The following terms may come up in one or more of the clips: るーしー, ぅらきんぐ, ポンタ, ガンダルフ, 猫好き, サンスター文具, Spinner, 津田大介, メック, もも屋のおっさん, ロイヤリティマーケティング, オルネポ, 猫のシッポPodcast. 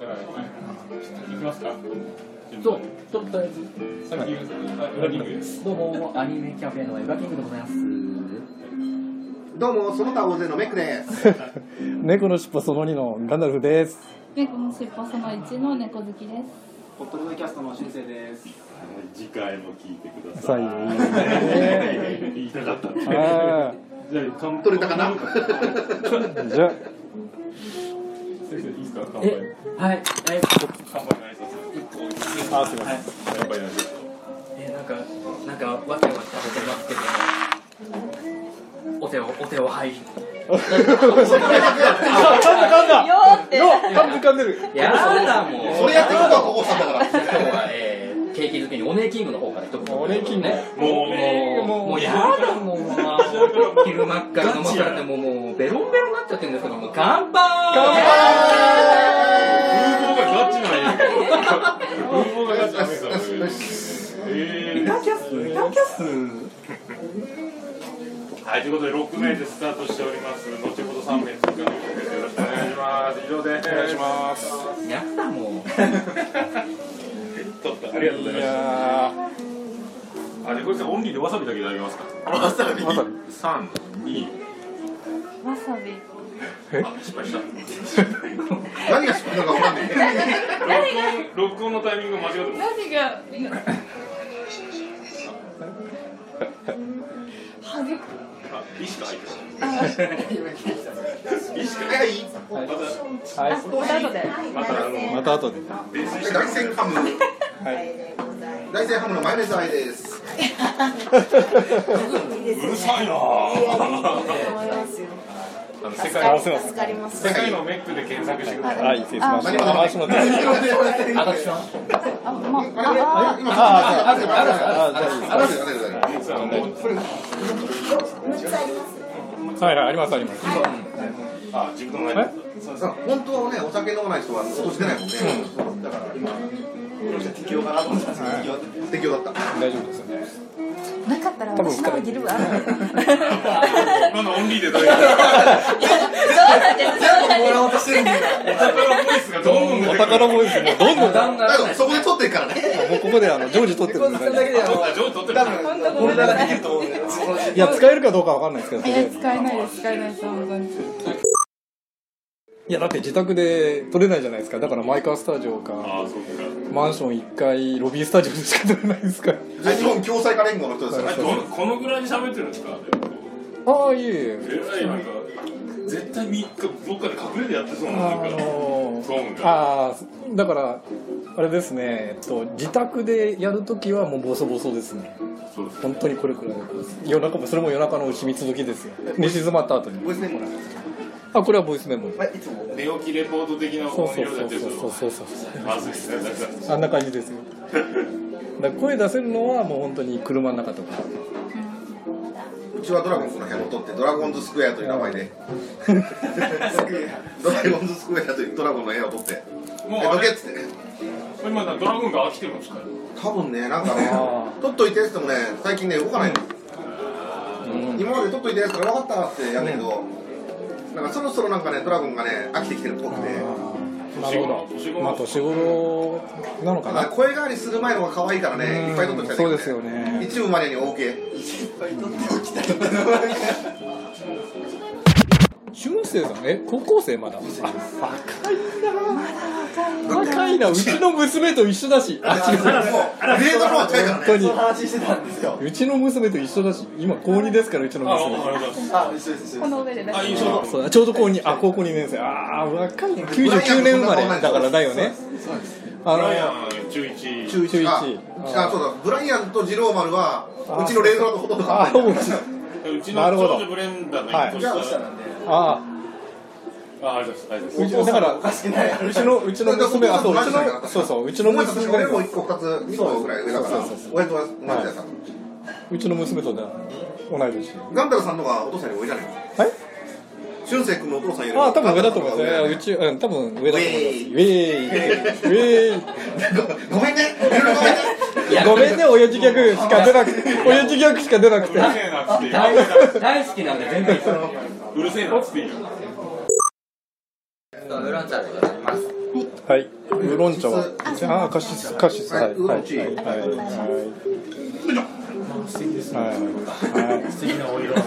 から行きますか。そう、ちょっととりあえずさっき言った裏キングです。どうもアニメキャフェの裏キングでございます。どうもその他大勢のメックです。猫のしっぽその2のガンダルフです。猫のしっぽその1の猫好きです。ホットルキャストのしんせいです。次回も聞いてください。言いたかった。じゃあ取れたかな。じゃあ先生いいですか、乾杯。はい、乾杯の挨拶。あ、すいません、はい、乾杯の挨拶。なんかわちゃわちゃさせますけど、お手をはい噛んでる。やだもん。それやってるのがここさんだから。今日はケーキ作りにオネーキングの方から一言。オネーキングね。もうやだもん。昼間から飲まされてもうベロンベロンになっちゃってるんですけど、もう乾杯。風貌がガチじゃない。イタキャス。はい、ということで6名でスタートしております。後ほど3名追加の予定でよろしくお願いします。以上です。お願いします。やったもう撮った、ありがとうございました。いやあ、でこれさ、オンリーでわさびだけいただけますか。わさび3、2わさびあ、失敗した。何が失敗なのか分かんない。録音のタイミング間違ってます。何がいいしか入ってまた後で大仙ハムのマヨネーズ愛です。うるさいなぁ。世界のメックで検索してください。失礼しました。あります。あ、自分の前。本当はね、お酒飲まない人は落ちてないもんね。だから今適用かなと思ったんですけど、適用だった。大丈夫ですよね。なかったら私のギルはある。今のオンリーでどうやってもらおうとしてるんだよ。お宝ボイスがどんどんそこで撮ってるからね。もうここで常時撮ってるんだよ。これができると思うんだよ。いや、使えるかどうかわかんないですけど。使えないと思うんです。いやだって自宅で撮れないじゃないですか。だからマイカースタジオかマンション1階ロビースタジオでしか撮れないですから。日本共済化連合の人ですから、ね、このぐらいに喋ってるんですか。ああ、いえいえ。なんか絶対3日どっかで隠れてやってそうなんですから。ああ、だからあれですね、自宅でやるときはもうボソボソですね。そうです、ね、本当にこれくらい夜中も、それも夜中のうち三つ時ですよ。寝静まった後にあ、これはボイスメモ。いつも寝起きレポート的な音量だってる。そうあんな感じですよ。だ声出せるのはもう本当に車の中とか。うちはドラゴンズの部屋を取ってドラゴンズスクエアという名前で。ドラゴンズスクエアというドラゴンの部屋を取って。もうあれっつってね。今ドラゴンが飽きてるんですか。多分ね、なんかね、取っといてってもね、最近ね動かないの。今まで取っといてやつから分かったってやんねんけど。なんかそろそろなんかね、ドラゴンがね、飽きてきてるっぽくて、年頃なのかな。声変わりする前の方が可愛いからね、いっぱい撮っておきたい。そうですよね、一部までに OK。 いっぱい撮っておきたい。俊生さん、高校生まだ若いな、うちの娘と一緒だし。うちの娘と一緒だし、今高2ですからうちの娘。この上でだし。ちょうど高2、高校2年生。ああ、若いね。99年生まれだからだよね。ブライアン中1。あ、そうだ。ブライアンとジローマルはうちのレーザーのほとんどだった。うちの長女ブレンダーの1個下なんで。ああ。だからうちの娘はうちの娘俺も1個2つ2個ぐらい上だから、親と同じやさん。うちの娘とね同い年。ガンダルさんのがお父さんより上じゃないの。はい、俊生君のお父さんより。あ、多分上だと思いますね。うち多分上だと思います。ウェイごめんね、親父ギャグしか出なくて大好きなんで全然うるせえなっつっていいよ。ウランちゃんでございます。はい、ウーロン茶はカシス、はい、素敵ですね、はい、素敵なお色グ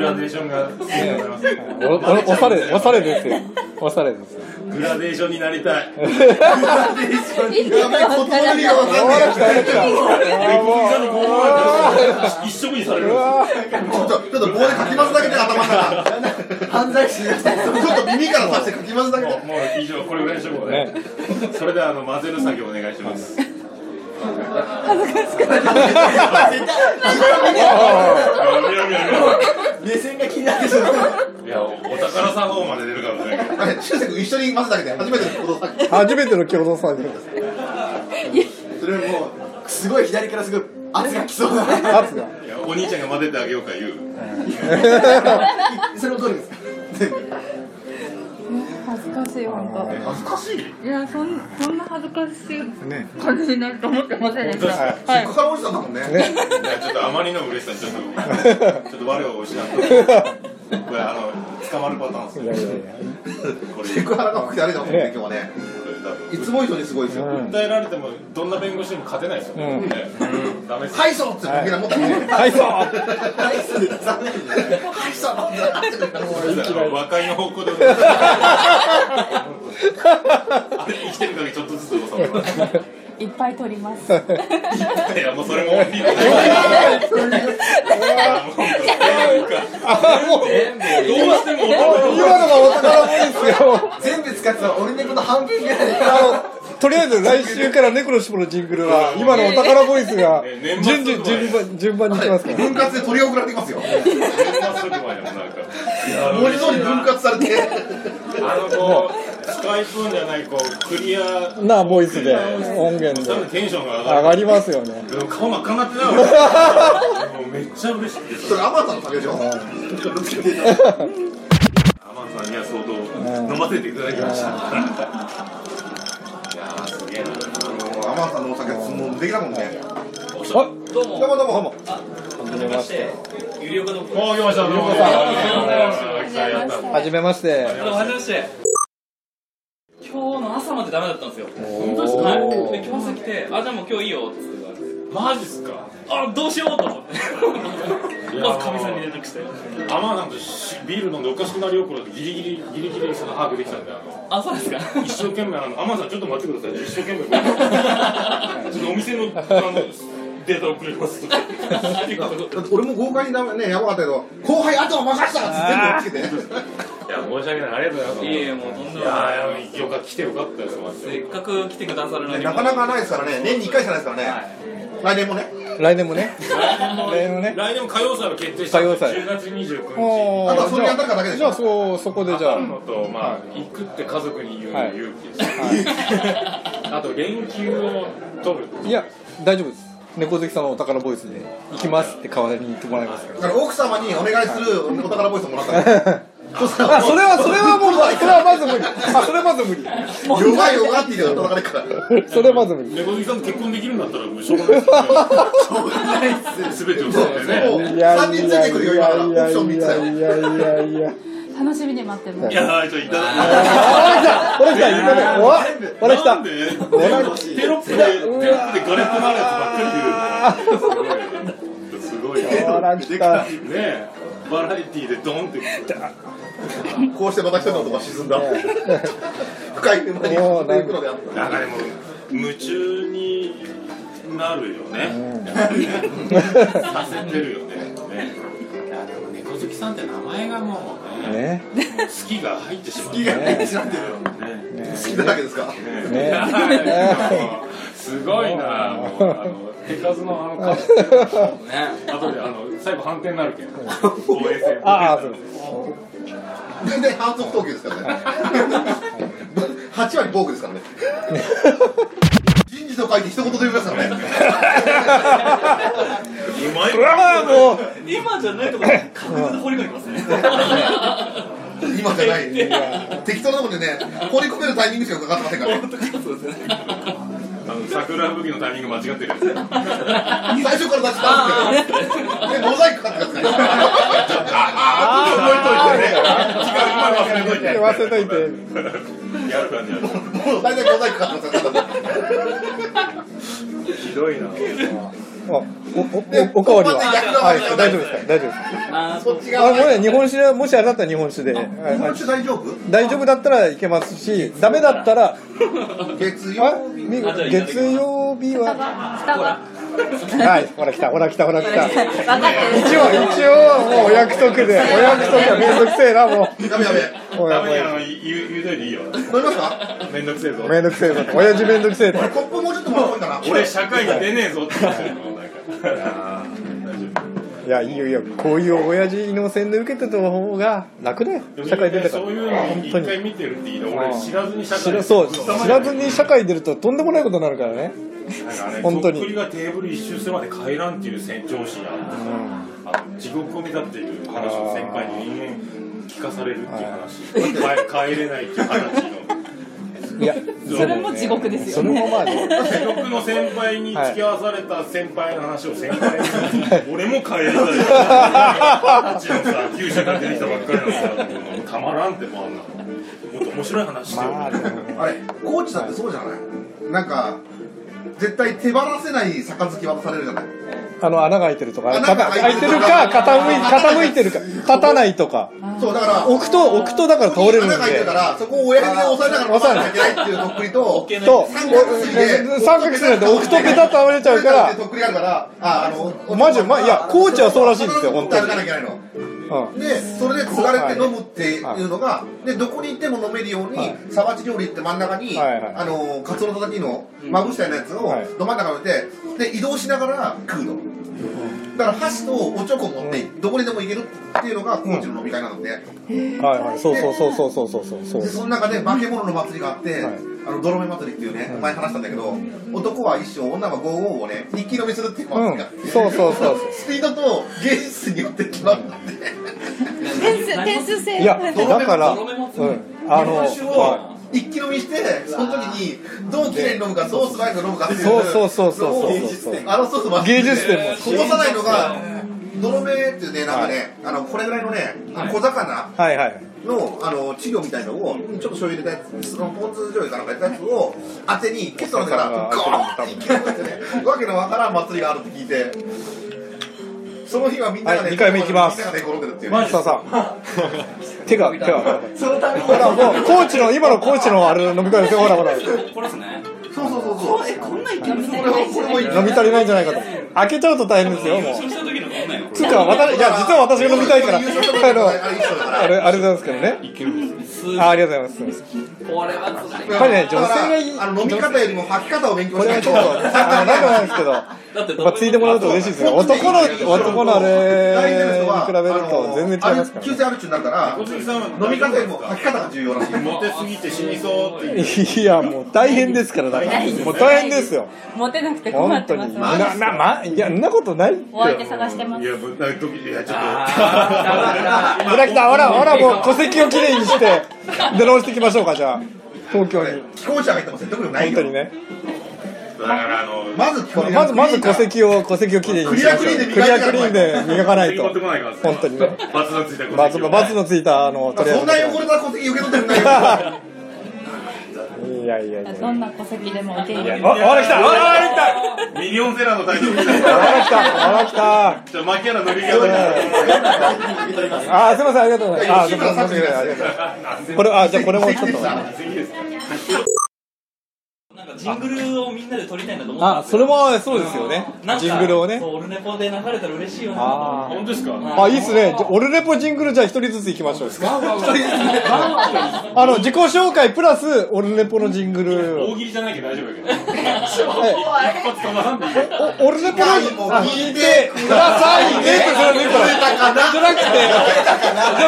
ラデーションが好きでございます、はい、おしゃれですよグラデーションになりたいグラデーションになりたいやばい、言葉には分かんない一色にされるんですよちょっと棒でかき混ぜだけで頭から犯罪しなくてちょっと耳からさしてかき混ぜだけでもう以上、これぐらいにしようかねそれでは混ぜる作業お願いします恥ずかしくなってきた。目線が気になってしまう。いや、お宝さん方まで出るかもしれない。あ、しゅうせい君一緒にいますだけで初めての共同作業です。それもうすごい左からすごい圧が来そうだね。圧が。いや、お兄ちゃんが混ぜてあげようか言う。それもどうですか。恥ずかしい、本当。恥ずかしい？いや、そんな恥ずかしい感じになると思ってませんでした。はい。実家から落ちたんだもんね。ねちょっとあまりの嬉しさにちょっと我を失って。これ捕まるパターンですよ。いやセクハラが起きてあれだもんね、今日はね。いつも以上にすごいですよ。訴えられてもどんな弁護士にも勝てないですよね。ダメです。敗訴って僕らもったね。敗訴で残念だね。敗訴なんだ。和解の方向で。生きてる限りちょっとずつ収まる。いっぱい取ります。いやもうそれもオンリー。どうしても今のがお宝物ですよ。全部使っては俺猫の半分ぐらい。とりあえず来週から猫のしぼのジングルは今のお宝ボイスが順番にいきますから。分割で取り送られてますよ。文字通り分割されてスカイプーンじゃないクリアなボイスで音源でテンションが上がりますよね。顔真っ赤になってないもうめっちゃ嬉しい。それアマンさんの作業でしょ。アマンさんには相当飲ませていただきました。アマンさんのお酒もうできたもんね。どうも。はじめまして。有料化の。おお来ました。はじめまして。今日の朝までダメだったんですよ。本当ですか。で今朝来てじゃあもう今日いいよって言われて。マジっすか。あどうしようと思って。まずかみさんに連絡して。アマンなんてビール飲んでおかしくなるよこれギリギリその把握できたんで。あそうですか。一生懸命アマンさんちょっと待ってください。一生懸命。ちょっとお店のデータ送ります。俺も豪快にダメねやばかったけど後輩後を任せたって全部つけて。いや申し訳ないありがとうございます。いやもうとんでもない。いやよか来てよかったです。せっかく来てくださるのになかなかないですからね。年に1回しかないですからね。来年もね。来年も歌謡祭を決定して10月29日。あとはそれに当たるかだけでしょ。じゃあそこでじゃあ。あるのとまあ行くって家族に言う勇気です。あと連休を取る。いや大丈夫です。猫好きさんのお宝ボイスで行きますって代わりに言ってもらいますから。奥様にお願いするお宝ボイスもらった。それはもうそれはまず無理。弱いって言うのは働かないから。それはまず無理。猫好きさんと結婚できるんだったらもうしょうがない。しょうがないっす。全てをそうですね。3人ついてくるよ今から。オプション3つだよ。いや。楽しみに待ってます。いやちょっといただきます。俺来た。テロップでガレットマレットばっかり出る。すごい。ね。バラエティでドンってこうしてまた一人の音が沈んだ深い沼に行くのであっただからもう夢中になるよねさせてるよね猫好きさんって名前がもうね好きが入ってしまってる好きだらけですかすごいな手数のあとで最後反転になるけん防衛戦全然反則投球ですからね8割ボークですからね人事と書いて一言で言いますからねうまいもう今じゃないところで確実に掘り込みますね今じゃない適当なところでね掘り込めるタイミングしかかかってませんからね桜吹雪のタイミング間違ってるやつ最初から出したんですけどモザイクかかってたんですけどひどいな。おかわりは、はい、大丈夫ですか？大丈夫ですか？そっち側は日本酒はもしあれだったら日本酒で、日本酒大丈夫？大丈夫だったらいけますし、ダメだったら月曜日ははい、ほら来た一応もうお約束めんどくせえな、もうダメ言うといていいよ。飲みますか？めんどくせえぞ親父めんどくせえ。コップもうちょっともらおうかな、俺社会に出ねえぞって言ってるの大丈夫。いや、いいよこういう親父の洗脳受けてた方が楽だよ、社会出てから。そういうの一回見てるっていいの、俺知らずに社会出るととんでもないことになるからね。本当にそっくりがテーブル一周するまで帰らんっていう上司や、地獄を見たっていう話を先輩に延々聞かされるっていう話、帰れないっていう話のいやそれも地獄ですよね。地獄の先輩に付き合わされた先輩の話を先輩に俺も帰れないっていう話のさ、九州から出てきたばっかりのさ、たまらんってもあんなもっと面白い話してよ、あれコーチだってそうじゃない？なんか絶対手放せない杯渡されるじゃない。穴が開いてるとか、開いてるか傾いてるか立たないとか。そうだから置くとだから倒れるんで。穴が開いてるからそこを親指で押さえながら押さなきゃいけないっていうとっくりと三角すぎて置くとペタッと倒れちゃうから。とっくりあるからマジまいやコーチはそうらしいんですよ本当に。でそれで継がれて飲むっていうのが、でどこに行っても飲めるようにサバチ料理って真ん中にカツオのたたきのまぶしたようなやつをど真ん中に置いて、で移動しながら食うのだから箸とおちょこ持ってどこにでも行けるっていうのが高知の飲み会なので、そうでその中で化け物の祭りがあって、泥目祭りっていうね、前話したんだけど、男は一生女は五をね日記飲みするっていう祭りがあって、そうスピードと芸術によって決まるんだって点数制。いやだから一気飲みして、その時にどう綺麗に飲むか、どう素早く飲むかっていうそう芸術点もこぼさないのが、泥目っていうね、なんかね、これぐらいのね、小魚の稚魚みたいなのをちょっと醤油入れたやつ、そのポン酢醤油かなんか入れたやつを当てに、ケツの中からゴーンって一気飲むってね、わけのわからん祭りがあるって聞いて、その日はみんながね、2回目いきます。マジさ手がそのためにほらもうコーチの今のコーチのあれ飲み会ですよ、ほらこれですね。そうこんなに飲み足りないんじゃないかと。開けちゃうと大変ですよ、もう。つか私いや実は私が飲みたいからあれなんですけどね。ありがとうございます。これはやっぱりね、女性が飲み方よりも吐き方を勉強しないとなんですけど、まあついてもらうと嬉しいですよ。男のあれに比べると全然違いますから。急性アル中になるから飲み方よりも吐き方が重要らしい。モテすぎて死にそうって。いやもう大変ですからだから。もう大変ですよ。モテなくて困ってます。いやそんなことないって。お相手探してます。いやぶった時いやちょっと。ぶらきたほらもう戸籍をきれいにして。出直していきましょうか。じゃあ東京に既婚者がいても説得力ないよ本当にね。だからまず戸籍をきれいにしましょう。クリアクリーンで磨かないと本当にね。バツのついたそんな汚れた戸籍受け取ってくんないよ。いやどんな戸籍でも受け入れる。あら来たミリオンセラーのタイトル。あら来た。じゃあマキアラ乗り切れない。ああすみません、ありがとうございます。じゃあこれもちょっと。なんかジングルをみんなで撮りたいなと思って。それもそうですよね。ジングルをね。オルネポで流れたら嬉しいよね。本当ですか。いいですね。オルネポジングルじゃあ一人ずついきましょう。自己紹介プラスオルネポのジングル。大喜利じゃないけど大丈夫だけど。オルネポの聞いてくださいねってそれもいいから。じゃ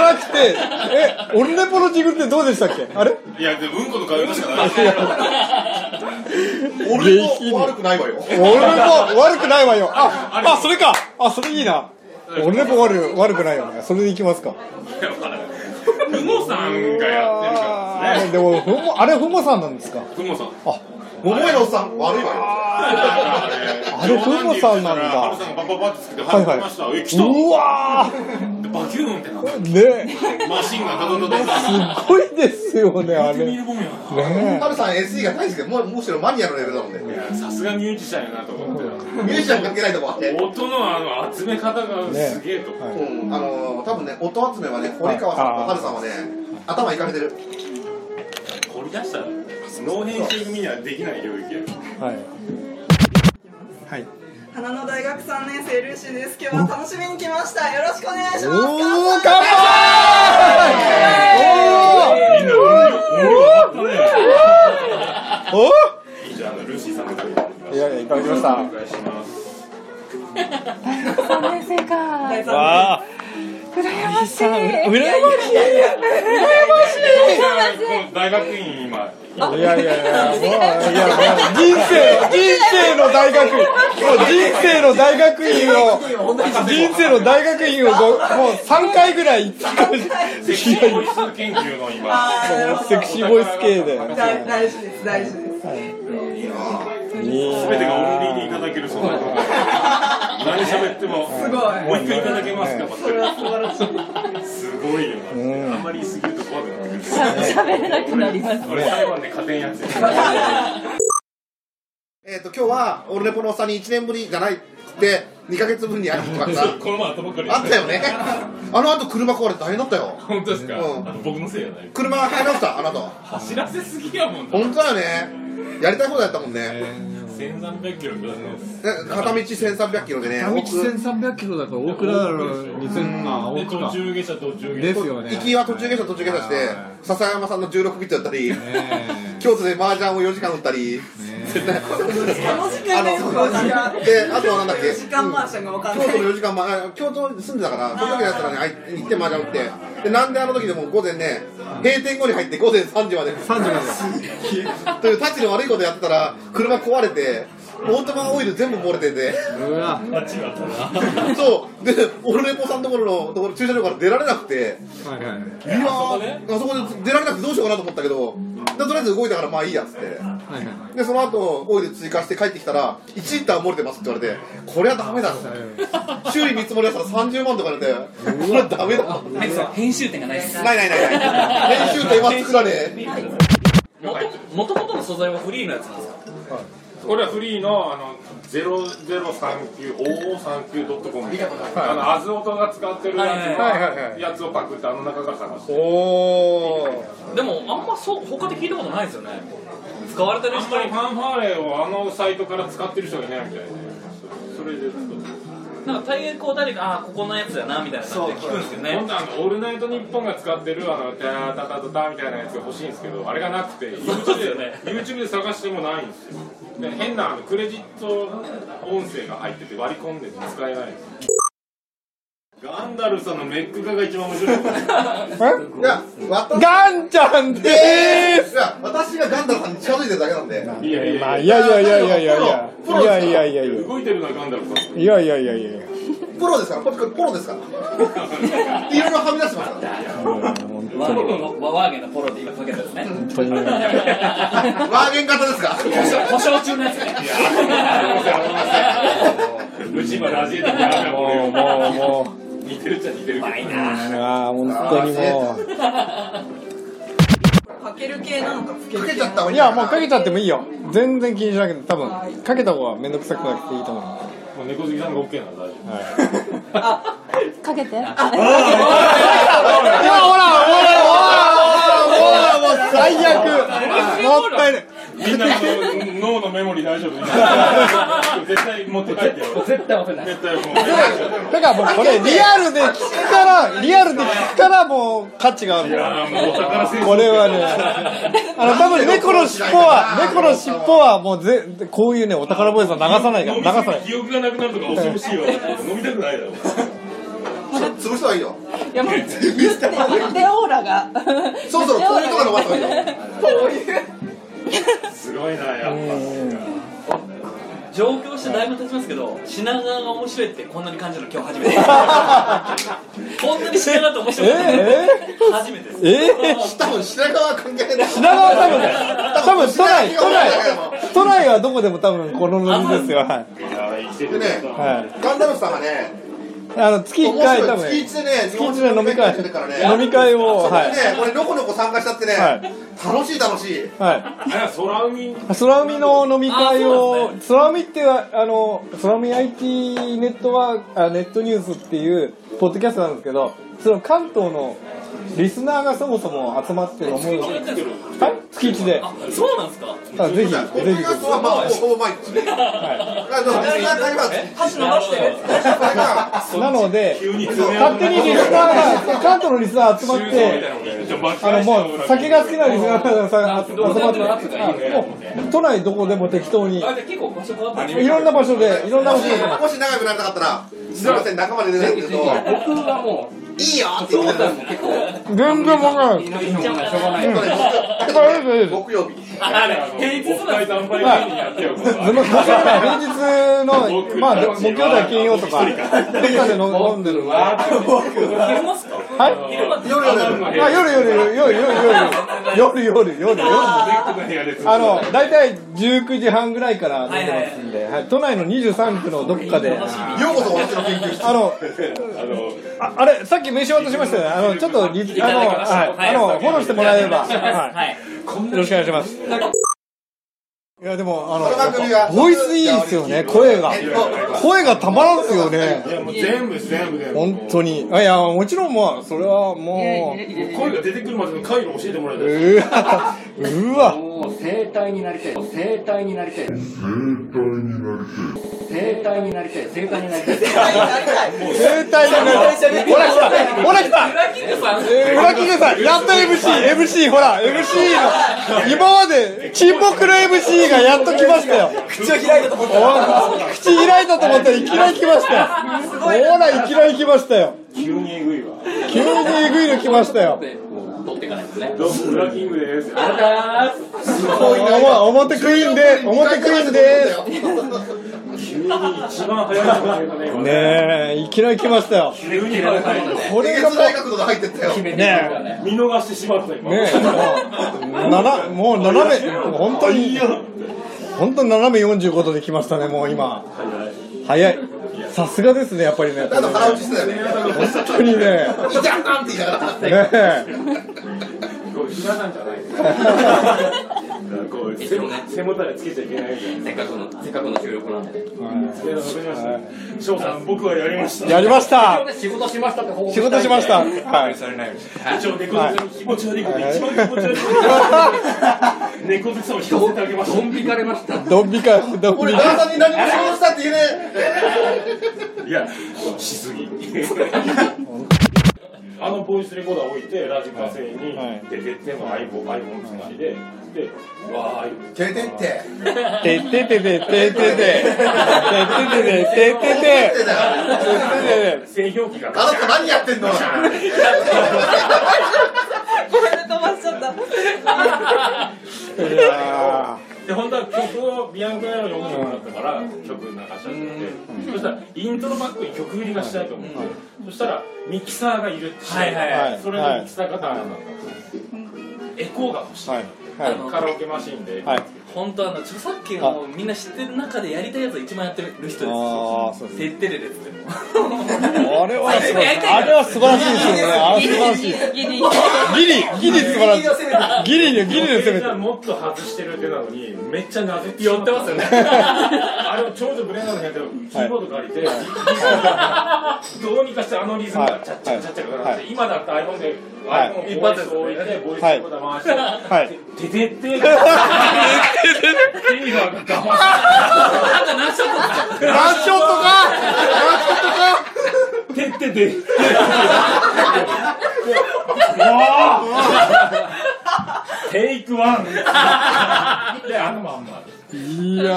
なくてオルネポのジングルってどうでしたっけあれ？いやでもうんことか言うとしかない。俺も悪くないわよ。あ、それか。それいいな。俺も悪くないよね。それでいきますか。ふもさんがやってるからですね。でもふもさんなんですか。ふもさん。桃江のおっさん悪いわよ。あれふもさんなんだ。ふもさんがバババってつけて入ってました。うわー。バキュームってなんだねマシンがどんどんどんすごいですよねあれハルさん SE が大好きでむしろマニアのレベルだもんね。さすがミュージシャンやなと思ってミュージシャン関係ないとこあって音 の集め方がすげえと思う、ねはい多分ね音集めはね堀川さんとハルさんはね頭いかれてる掘り出したらノー編集組にはできない領域やはいはい花の大学3年生ルーシーです。今日は楽しみに来ました。よろしくお願いします。おー、乾杯！おー、みんなおー、いいじゃん、ルーシーさんがいただきました。いただきました。大学3年生か。わー、羨ましい。大学院今。いや人生の大学院人生の大学院をもう3回ぐらい行ったかもしれないセクシーボイス研究の今セクシーボイス系で大事です大事です、はい、いいな全てがオンリーでいただけるそうなの何喋ってもすごいもう一回いただけますか、それは素晴らしいすごいよな、あんまり言い過ぎると怖くなる喋れなくなりますね俺裁判で勝てんやつ今日はオルネポのおっさんに1年ぶりじゃないって2ヶ月分にやることがあったこの前あったばっかりあったよねあの後車壊れて大変だったよ本当ですか、うん、僕のせいじゃない車が入らなくたあなた走らせすぎやもん本当だよねやりたいことやったもんね、1300キロくらいの片道1300キロでね片道1300キロだから大倉だろ2000な大倉途中下車途中下車ですよね行きは途中下車して笹山さんの16ビットだったり、京都で麻雀を4時間打ったりあとはなんだっけ時間麻雀が分かんない京都に住んでたからその時だったらね行って麻雀打ってでなんであの時でも午前ね閉店後に入って午前3時までというタチの悪いことやってたら車壊れてオートマオイル全部漏れててうわ間違ったなそうでオルネポさんのところ駐車場から出られなくてはいはいあそこで出られなくてどうしようかなと思ったけどとりあえず動いたからまあいいやっつって、はいはい、でその後オイル追加して帰ってきたら1リッター漏れてますって言われてこれはダメだろ修理見積もりやったら30万とか言われてこれはダメだろ編集点がないですない編集点は作らねえ元々の素材はフリーのやつなんですか、はいこれはフリー の00395539.com みたいなあずおとが使ってるやつをパクってあの中から探しておでもあんま他で聞いたことないですよね使われてる人あんまりファンファーレをあのサイトから使ってる人がいないみたいでそれでなんか大変こう誰かあここのやつだなみたいな感じで聞くんですよね。本当オールナイトニッポンが使ってるあのタタタタタみたいなやつが欲しいんですけどあれがなくて YouTube で探してもないんですよ。で変なクレジット音声が入ってて割り込んでて使えないんですよ。ガンダルさんのメック化が一番面白い。ガンちゃんです。私がガンダルさんに近づいてるだけなんで。いや動いてるのはガンダルさん。いや。プロですから。ポロですから。いろいろはみ出してますから。ワーゲンのポロで今かけたですね。ワーゲン型ですか。保証中のやつね。うち今ラジエでもう。似てるっちゃ似てるけど本当にもうかける系なのかかけちゃった方がいいいやもうかけちゃってもいいよ全然気にしなくて多分かけた方がめんどくさくなくていいと思うもう猫好きさんが OK なんだはいかけて今ほらもう最悪もったいないみんな脳のメモリー大丈夫絶対持って帰ってよ絶対忘れないだからもうこれリアルで聞くからもう価値があるこれはね多分猫の尻尾はもうこういうねお宝ボイスは流さない記憶がなくなるとか恐ろしいよ飲みたくないだろ潰した方がいいよいやもうデオーラがそうそうこういうところの場所がいいよこういうすごいなやっぱ上京してだいぶ経ちますけど品川が面白いってこんなに感じるの今日初めてこんなに品川って面白い初めてです多分品川関係ない品川多分都内はどこでも多分このノリですよはいでねガンダムさんはね月1回多分月1でね、日本酒の飲み会を、はい、そこでね、これのこのこ参加しちゃってね、はい、楽しい、はい、空海の飲み会を、ね、空海って空海 IT ネットワークネットニュースっていうポッドキャストなんですけど、その関東のリスナーがそもそも集まって飲む、はい、月1で、あ、そうなんですか。あ、ぜひぜひぜひ。まあまあほぼ毎日ね。はい。なので勝手にリスナーが関東のリスナー集まって、もう酒が好きなリスナーが集まって、もう都内どこでも適当に。いろんな場所でいろんな場所で。もし長くならなかったらすみません仲間で出ないんですけど。僕はもう。いいよって言ってたんですけど全然分からない木曜日平日の、まあ、木曜だ金曜とかどっかで飲んでるわ夜だいたい19時半ぐらいから出てますんで、はい、都内の23区のどっかでようこそ私の研究室あれさっき名刺渡しましたよね。ちょっとフォローしてもらえれば、はい、よろしくお願いします。いやでもボイスいいですよね。声がたまらんですよね。いやもう全部本当に、いやもちろんまあそれはもう声が出てくるまでの回路教えてもらいたい。うわもう生体になりたい生体になりたいほら来たやっと MC ほら MC の今まで沈黙の MC がやっと来ましたよ。口開いたと思ったらいきなり来ましたよ。ほらいきなり来ましたよ。急にえぐいの来ましたよ。取ってかないですね。どうもブラキングです。ありがとうございます。すごい表クイーンで急に一番早いのがねえ、いきなり来ましたよ。これがもう大角度で入ってったよ。ねえ見逃してしまった今。ねえもう斜め本当に斜め45度で来ましたね。もう今早い。さすがですねやっぱりね。ただ腹落ちしてたよね。本当にね。いやなんて言いながら。ねえ。暇なんじゃないですか。背もたれつけちゃいけない。せっかくの収録なんで。翔さん、僕はやりました。仕事しました。はい。されないです。一応猫好き気持ち悪いこと一番気持ち悪い。猫好きさんを引かせてあげました。ドン引かれました。俺旦那に何も仕事したって言えね。いやしすぎ。ボイスレコーダー置いてラジカセに出てっても iPhone つないででわーい出てって出て制御機があなた何やってんのこれで飛ばしちゃった。いやーで本当は曲をビアンコやろうに思うようになったから曲流しちゃってそしたらイントロバックに曲振りがしたいと思って、そしたらミキサーがいるって、それでミキサーがダメだったんですよ、エコーが欲しい、カラオケマシンで、本当著作権をみんな知ってる中でやりたいやつを一番やってる人ですよ。てってれれってあれは素晴らしいですよね。あれ素晴らしい。ギリの攻めた。もっと外してるってなのにめっちゃなぜって寄ってますよね。あれを長女ブレンダーのやつをキーボード借りてどうにかしてあのリズムがチャッチャチャッチャが鳴って今だった iPhone で iPhone ボイスを置いてボイスコーダー回しててナッショットかてテイクワンであのまんま。いや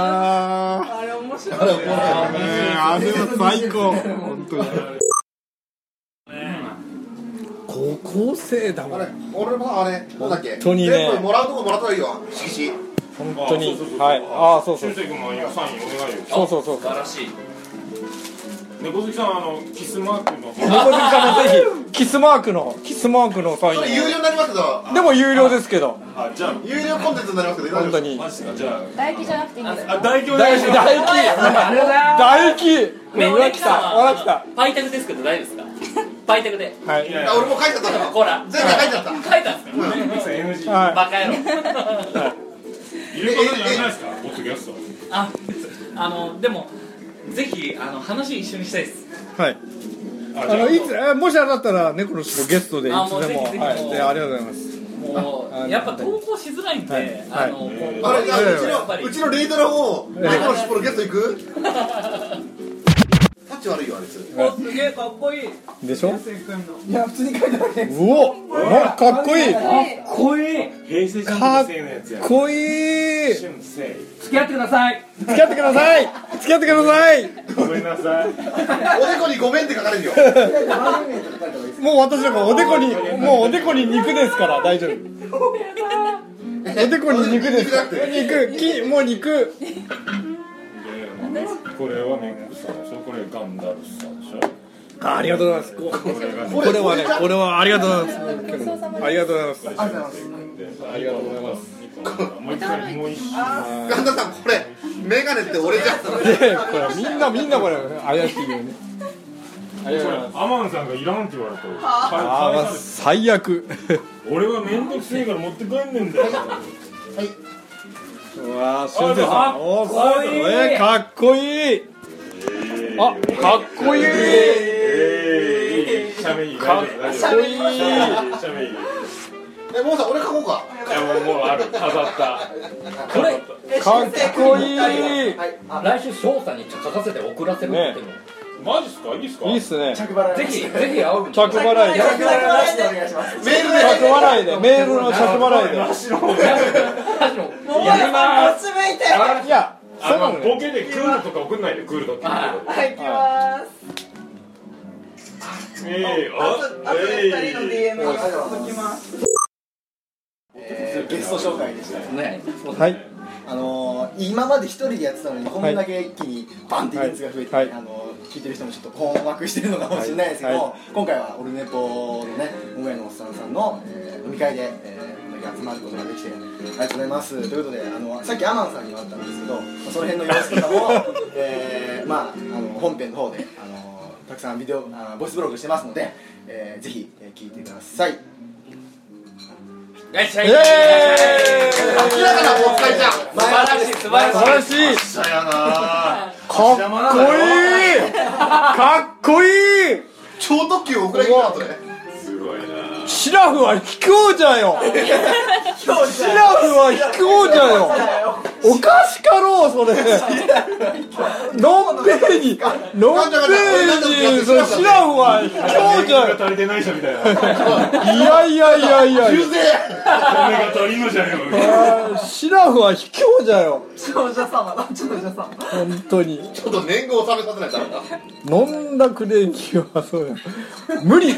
あれ面白いね。あれは最高本当に。高校生だもん。俺もあれなんだっけ。全部もらうとこもらったらいいわ。色紙。本当に。はい。ああそうそう。修正君もサインお願いよ。そうそうそう。素晴らしい。猫好きさん、キスマークの猫好きさんもぜひキスマークのサインを。有料になりますけど。でも有料ですけど。あ、じゃあ有料コンテンツになりますけど。本当に。マジか。じゃあ唾液じゃなくていいんですか。あ、唾液お願いします。唾液。ほら来た。パイタグですけど大丈夫ですか。バイテクで。はい。俺も書いちゃったから。ほら。全部書いちゃった。書いたんですよ。NG。バカ野郎。言うことじゃないですか。ポッドキャスト。あ、でもぜひ話一緒にしたいです。はい。いつもしあれだったら猫のゲストでいつでも。はい。ありがとうございます。もうやっぱ投稿しづらいんで、うちのレイドラも猫の尻尾のゲスト行く？タッチ悪いよあれ。すげえかっこいいでしょ。いや普通に書いただけ。うお、かっこいい。平成かっこいい。付き合ってください。ごめんなさい。おでこにごめんって書かれるよ。もう私なんかおでこに肉ですから大丈夫。おでこに肉ですから。肉。これはね、これガンダルさんでしょ。ありがとうございます。これはありがとうございます。ありがとうございます。ありがとうございます。もう一周。ガンダルさんこれメガネって俺じゃん。これみんなこれ怪しいよね。アマンさんがいらんって言われた。ああ最悪。俺は面倒くせえから持って帰んねんだよ。はい。わー、しゅんせいさん、おー、かっこいい。あ、かっこいい。かっこいい。もうさん、俺書こうか。いや、もうある、飾った。これ、かっこいい。来週翔さんに書かせて送らせるっていうの。マジっすか、いいっすか。いいっすね。ぜひあおる。着払いで。メールの着払いで。いや、ボケでクールとか送んないでクールとか。はい、行きます。あと二人の DM が届きます。ゲスト紹介でしたね。はい。今まで一人でやってたのにこんだけ一気にバンって熱が増えて、聞いてる人もちょっと困惑してるのかもしれないですけど、今回はオルネポのね、桃屋のおっさんさんの、飲み会で、集まることができてありがとうございますということで、さっきアマンさんにもあったんですけど、その辺の様子とかも本編の方で、たくさんビデオボイスブログしてますので、ぜひ、聞いてください。いらっしゃい。明らかなお使いじゃん。素晴らしい。素晴らしい。かっこいい。超特急おくらいだとね。すごいな。シラフは卑怯じゃよ。おかしかろうそれ。のんべいにシラフは卑怯じゃよ。いや。シラフは卑怯じゃよ。長者様。本当に。ちょっと年貢を食べさせないからな。飲んだクレーキはそうや。無理。